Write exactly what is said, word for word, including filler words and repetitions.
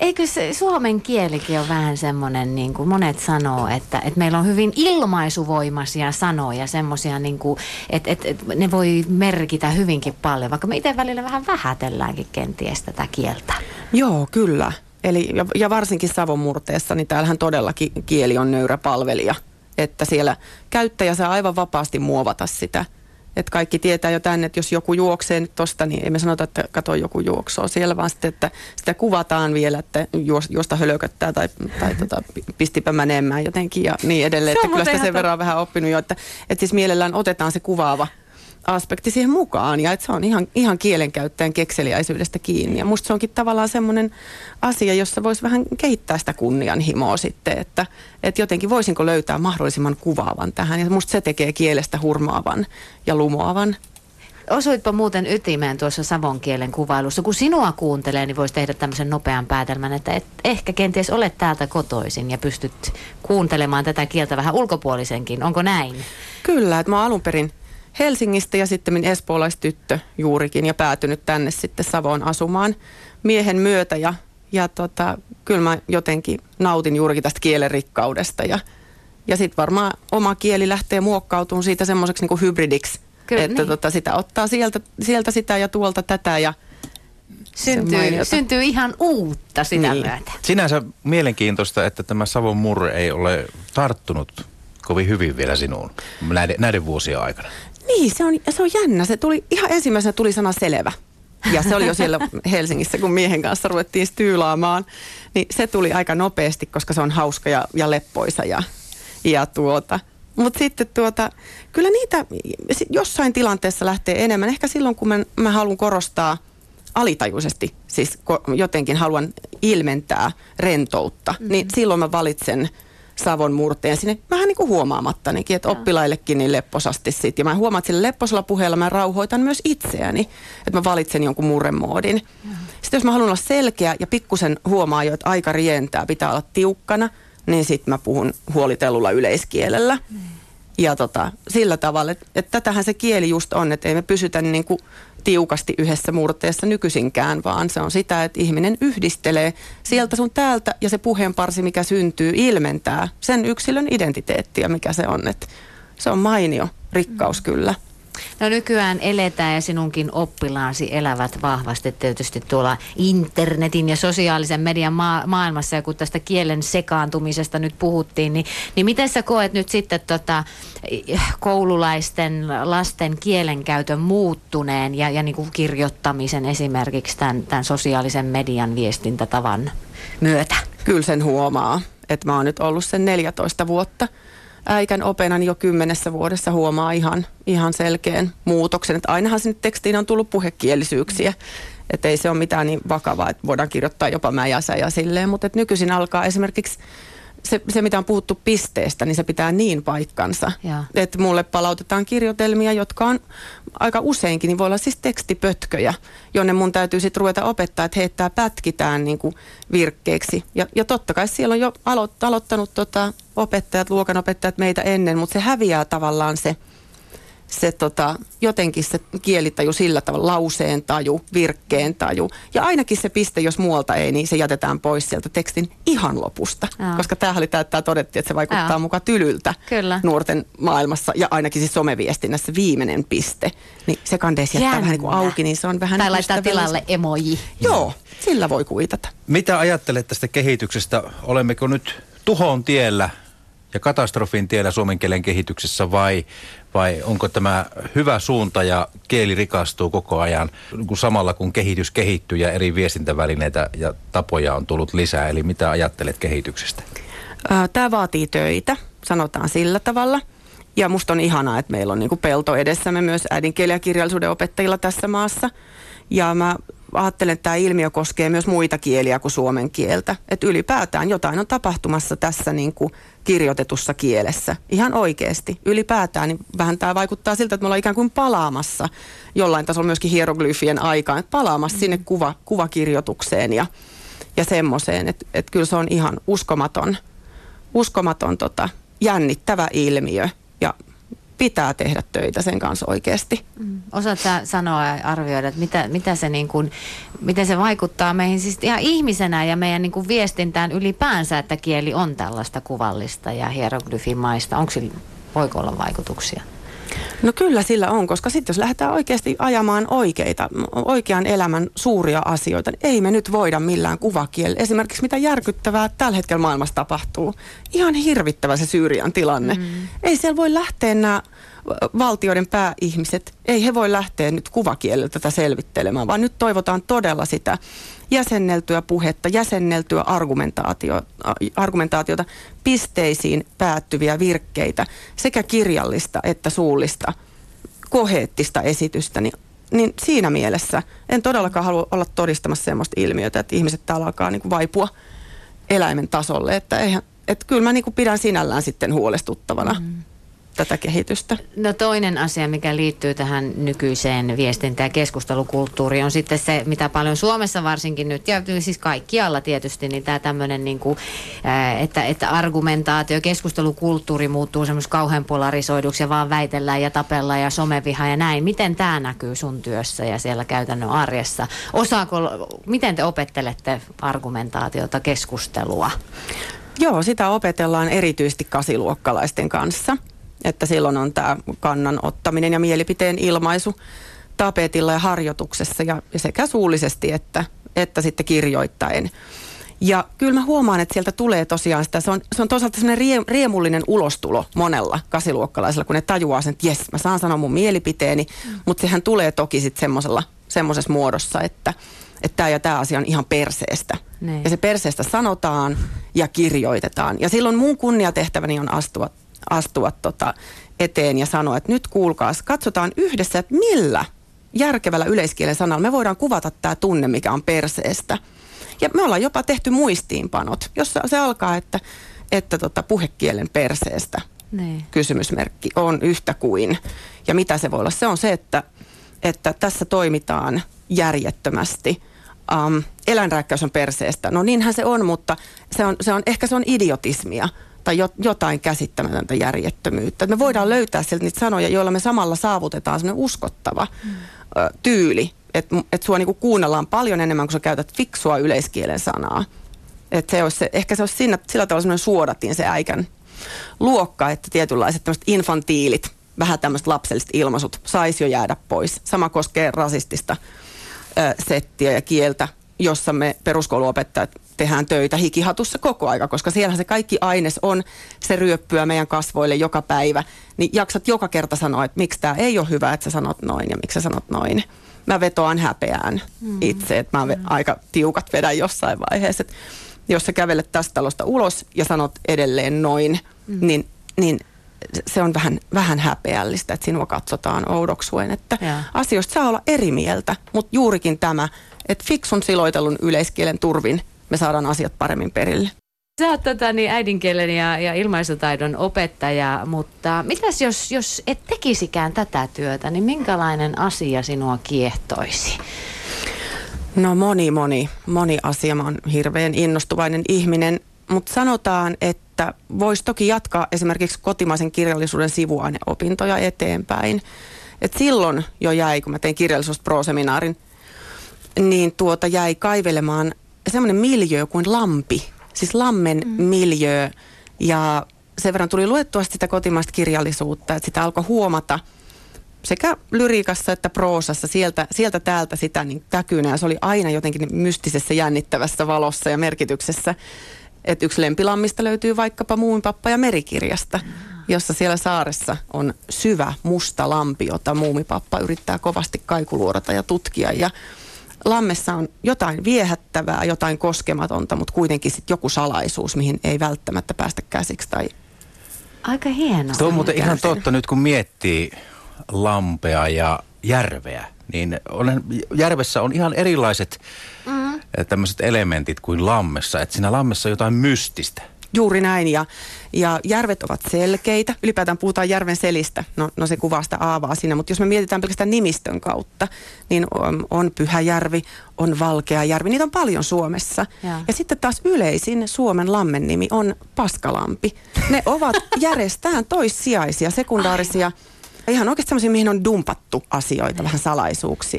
Eikö se suomen kielikin ole vähän semmoinen, niin kuin monet sanoo, että, että meillä on hyvin ilmaisuvoimaisia sanoja, semmoisia, niin kuin, että, että, että ne voi merkitä hyvinkin paljon, vaikka me itse välillä vähän vähätelläänkin kenties tätä kieltä. Joo, kyllä. Eli, ja, ja varsinkin Savon murteessa, niin täällähän todellakin kieli on nöyrä palvelija, että siellä käyttäjä saa aivan vapaasti muovata sitä. Että kaikki tietää jo tänne, että jos joku juoksee nyt tosta, niin ei me sanota, että kato joku juoksoo siellä, vaan sitten, että sitä kuvataan vielä, että juosta hölököttää tai, tai tota, pistipä menemään jotenkin ja niin edelleen. Että kyllä sitä sen verran vähän oppinut jo, että, että siis mielellään otetaan se kuvaava aspekti siihen mukaan ja että se on ihan, ihan kielenkäyttäjän kekseliäisyydestä kiinni. Ja musta se onkin tavallaan semmoinen asia, jossa voisi vähän kehittää sitä kunnianhimoa sitten, että, että jotenkin voisinko löytää mahdollisimman kuvaavan tähän ja musta se tekee kielestä hurmaavan ja lumoavan. Osuitpa muuten ytimeen tuossa savon kielen kuvailussa. Kun sinua kuuntelee, niin voisi tehdä tämmöisen nopean päätelmän, että et ehkä kenties olet täältä kotoisin ja pystyt kuuntelemaan tätä kieltä vähän ulkopuolisenkin. Onko näin? Kyllä, että mä alun perin Helsingistä ja sitten espoolaistyttö juurikin ja päätynyt tänne sitten Savoon asumaan miehen myötä ja, ja tota, kyllä mä jotenkin nautin juurikin tästä kielen rikkaudesta ja, ja sitten varmaan oma kieli lähtee muokkautumaan siitä semmoiseksi niinku hybridiksi, kyllä, että niin. tota, sitä ottaa sieltä, sieltä sitä ja tuolta tätä ja syntyy, syntyy ihan uutta sitä niin. myötä. Sinänsä mielenkiintoista, että tämä Savon murre ei ole tarttunut kovin hyvin vielä sinuun näiden, näiden vuosien aikana. Niin, se on, se on jännä. Se tuli, ihan ensimmäisenä tuli sana selvä. Ja se oli jo siellä Helsingissä, kun miehen kanssa ruvettiin tyylaamaan. Niin se tuli aika nopeasti, koska se on hauska ja, ja leppoisa ja, ja tuota. Mutta sitten tuota, kyllä niitä jossain tilanteessa lähtee enemmän. Ehkä silloin, kun mä, mä haluan korostaa alitajuisesti, siis ko- jotenkin haluan ilmentää rentoutta, mm-hmm. niin silloin mä valitsen Savon murteen sinne vähän niin kuin huomaamattanikin, että oppilaillekin niin lepposasti sitten. Ja mä huomaan, että sillä lepposalla puheella mä rauhoitan myös itseäni, että mä valitsen jonkun murremoodin. Mm. Sitten jos mä haluan olla selkeä ja pikkusen huomaa jo, että aika rientää, pitää olla tiukkana, niin sitten mä puhun huolitellulla yleiskielellä. Mm. Ja tota, sillä tavalla, että, että tätähän se kieli just on, että ei me pysytä niin kuin tiukasti yhdessä murteessa nykyisinkään, vaan se on sitä, että ihminen yhdistelee sieltä sun täältä ja se puheenparsi, mikä syntyy, ilmentää sen yksilön identiteettiä, mikä se on. Että se on mainio rikkaus kyllä. No nykyään eletään ja sinunkin oppilaasi elävät vahvasti tietysti tuolla internetin ja sosiaalisen median ma- maailmassa ja kun tästä kielen sekaantumisesta nyt puhuttiin, niin, niin miten sä koet nyt sitten tota, koululaisten lasten kielenkäytön muuttuneen ja, ja niin kuin kirjoittamisen esimerkiksi tämän, tämän sosiaalisen median viestintätavan myötä? Kyllä sen huomaa, että mä oon nyt ollut sen neljätoista vuotta. Äikän openan jo kymmenessä vuodessa huomaa ihan, ihan selkeän muutoksen. Että ainahan sinne tekstiin on tullut puhekielisyyksiä. Että ei se ole mitään niin vakavaa, että voidaan kirjoittaa jopa mä ja sä ja silleen. Mutta että nykyisin alkaa esimerkiksi se, se, mitä on puhuttu pisteestä, niin se pitää niin paikkansa. Ja. Että mulle palautetaan kirjoitelmia, jotka on aika useinkin, niin voi olla siis tekstipötköjä, jonne mun täytyy sitten ruveta opettaa, että heittää pätkitään niin kuin virkkeeksi. Ja, ja totta kai siellä on jo alo- aloittanut tota opettajat, luokanopettajat meitä ennen, mutta se häviää tavallaan se, se tota, jotenkin se kielitaju sillä tavalla, lauseen taju, virkkeen taju. Ja ainakin se piste, jos muualta ei, niin se jätetään pois sieltä tekstin ihan lopusta. Aa. Koska tämähän oli tämä, että tämä todettiin, että se vaikuttaa Aa. muka tylyltä Kyllä. nuorten maailmassa ja ainakin siis someviestinnässä viimeinen piste. Niin se kandees jättää Jännä. vähän niin kuin auki, niin se on vähän... Tai laittaa tilalle emoji. Joo, sillä voi kuitata. Mitä ajattelet tästä kehityksestä? Olemmeko nyt tuhon tiellä ja katastrofin tiellä suomen kielen kehityksessä vai, vai onko tämä hyvä suunta ja kieli rikastuu koko ajan kun samalla kun kehitys kehittyy ja eri viestintävälineitä ja tapoja on tullut lisää? Eli mitä ajattelet kehityksestä? Tämä vaatii töitä, sanotaan sillä tavalla. Ja musta on ihanaa, että meillä on niinku pelto edessämme myös äidinkielen ja kirjallisuuden opettajilla tässä maassa. Ja mä ajattelen, että tämä ilmiö koskee myös muita kieliä kuin suomen kieltä. Että ylipäätään jotain on tapahtumassa tässä niin kuin kirjoitetussa kielessä. Ihan oikeasti. Ylipäätään niin vähän tämä vaikuttaa siltä, että me ollaan ikään kuin palaamassa jollain tasolla myöskin hieroglyfien aikaan. Että palaamassa mm-hmm. sinne kuva, kuvakirjoitukseen ja, ja semmoiseen. Että et kyllä se on ihan uskomaton, uskomaton tota, jännittävä ilmiö. Ja pitää tehdä töitä sen kanssa oikeasti. Mm. Osaatko sanoa ja arvioida, että mitä, mitä se niin kuin, miten se vaikuttaa meihin siis ihan ihmisenä ja meidän niin kuin viestintään ylipäänsä, että kieli on tällaista kuvallista ja hieroglyfimaista. Onko sillä, voiko olla vaikutuksia? No kyllä sillä on, koska sitten jos lähdetään oikeasti ajamaan oikeita, oikean elämän suuria asioita, niin ei me nyt voida millään kuvakielellä. Esimerkiksi mitä järkyttävää tällä hetkellä maailmassa tapahtuu. Ihan hirvittävä se Syyrian tilanne. Mm. Ei siellä voi lähteä nämä valtioiden pääihmiset, ei he voi lähteä nyt kuvakielellä tätä selvittelemään, vaan nyt toivotaan todella sitä jäsenneltyä puhetta, jäsenneltyä argumentaatio, argumentaatiota, pisteisiin päättyviä virkkeitä, sekä kirjallista että suullista, koheettista esitystä, niin, niin siinä mielessä en todellakaan halua olla todistamassa sellaista ilmiötä, että ihmiset täällä alkaa niin kuin vaipua eläimen tasolle, että, eihän, että kyllä mä niin kuin pidän sinällään sitten huolestuttavana. Mm. Tätä kehitystä. No toinen asia, mikä liittyy tähän nykyiseen viestintä- ja keskustelukulttuuriin on sitten se, mitä paljon Suomessa varsinkin nyt, ja siis kaikkialla tietysti, niin tämä tämmöinen, niin kuin, että, että argumentaatio, keskustelukulttuuri muuttuu semmoisen kauhean polarisoiduksi ja vaan väitellään ja tapellaan ja someviha ja näin. Miten tämä näkyy sun työssä ja siellä käytännön arjessa? Osaako, miten te opettelette argumentaatiota, keskustelua? Joo, sitä opetellaan erityisesti kasiluokkalaisten kanssa. Että silloin on tämä kannan ottaminen ja mielipiteen ilmaisu tapetilla ja harjoituksessa ja sekä suullisesti että, että sitten kirjoittaen. Ja kyllä mä huomaan, että sieltä tulee tosiaan sitä, se on, se on toisaalta sellainen rie, riemullinen ulostulo monella kasiluokkalaisella, kun ne tajuaa sen, että jes, mä saan sanoa mun mielipiteeni, mutta sehän tulee toki sitten semmoisella, semmoisessa muodossa, että että tämä ja tämä asia on ihan perseestä. Nein. Ja se perseestä sanotaan ja kirjoitetaan. Ja silloin mun kunniatehtäväni on astua astua tota eteen ja sanoa, että nyt kuulkaas, katsotaan yhdessä, että millä järkevällä yleiskielen sanalla me voidaan kuvata tämä tunne, mikä on perseestä. Ja me ollaan jopa tehty muistiinpanot, jossa se alkaa, että, että tota puhekielen perseestä niin. Kysymysmerkki on yhtä kuin. Ja mitä se voi olla? Se on se, että, että tässä toimitaan järjettömästi. Um, eläinrääkkäys on perseestä. No niinhän se on, mutta se on, se on, ehkä se on idiotismia. Tai jotain käsittämätöntä järjettömyyttä. Me voidaan löytää sieltä niitä sanoja, joilla me samalla saavutetaan semmoinen uskottava mm. ö, tyyli. Että et sua niinku kuunnellaan paljon enemmän, kun sä käytät fiksua yleiskielen sanaa. Et se olisi se, ehkä se olisi siinä, sillä tavalla semmoinen suodatin se äikän luokka, että tietynlaiset tämmöiset infantiilit, vähän tämmöiset lapselliset ilmaisut saisi jo jäädä pois. Sama koskee rasistista ö, settiä ja kieltä, jossa me peruskouluopettajat tehdään töitä hikihatussa koko aika, koska siellä se kaikki aines on, se ryöppyä meidän kasvoille joka päivä, niin jaksat joka kerta sanoa, että miksi tämä ei ole hyvä, että sä sanot noin ja miksi sä sanot noin. Mä vetoan häpeään mm. itse, että mä mm. aika tiukat vedän jossain vaiheessa, että jos sä kävelet tästä talosta ulos ja sanot edelleen noin, mm. niin, niin se on vähän, vähän häpeällistä, että sinua katsotaan oudoksuen, että yeah. asioista saa olla eri mieltä, mutta juurikin tämä, että fiksun siloitelun yleiskielen turvin me saadaan asiat paremmin perille. Sä oot tota, niin äidinkielen ja, ja ilmaisutaidon opettaja, mutta mitäs jos, jos et tekisikään tätä työtä, niin minkälainen asia sinua kiehtoisi? No moni, moni, moni asia. Mä oon hirveän innostuvainen ihminen, mutta sanotaan, että voisi toki jatkaa esimerkiksi kotimaisen kirjallisuuden sivuaineopintoja eteenpäin. Et silloin jo jäi, kun mä tein kirjallisuusproseminaarin, niin tuota jäi kaivelemaan semmoinen miljöö kuin lampi, siis lammen mm. miljöö. Ja sen verran tuli luettua sitä kotimaista kirjallisuutta, että sitä alkoi huomata sekä lyriikassa että proosassa sieltä, sieltä täältä sitä niin täkynä. Ja se oli aina jotenkin mystisessä jännittävässä valossa ja merkityksessä. Että yksi lempilammista löytyy vaikkapa Muumipappa ja merikirjasta, jossa siellä saaressa on syvä musta lampi, jota Muumipappa yrittää kovasti kaikuluorata ja tutkia ja lammessa on jotain viehättävää, jotain koskematonta, mutta kuitenkin sitten joku salaisuus, mihin ei välttämättä päästä käsiksi. Tai aika hienoa. Tuo on muuten ihan totta nyt, kun miettii lampea ja järveä, niin on, järvessä on ihan erilaiset mm. tämmöiset elementit kuin lammessa, että siinä lammessa on jotain mystistä. Juuri näin, ja, ja järvet ovat selkeitä. Ylipäätään puhutaan järven selistä, no, no se kuvaa sitä aavaa siinä, mutta jos me mietitään pelkästään nimistön kautta, niin on, on Pyhäjärvi, on Valkeajärvi, niitä on paljon Suomessa. Ja, ja sitten taas yleisin Suomen lammen nimi on Paskalampi. Ne ovat järjestään toissijaisia, sekundaarisia. Aivan. Ihan oikeasti sellaisia, mihin on dumpattu asioita, vähän salaisuuksia.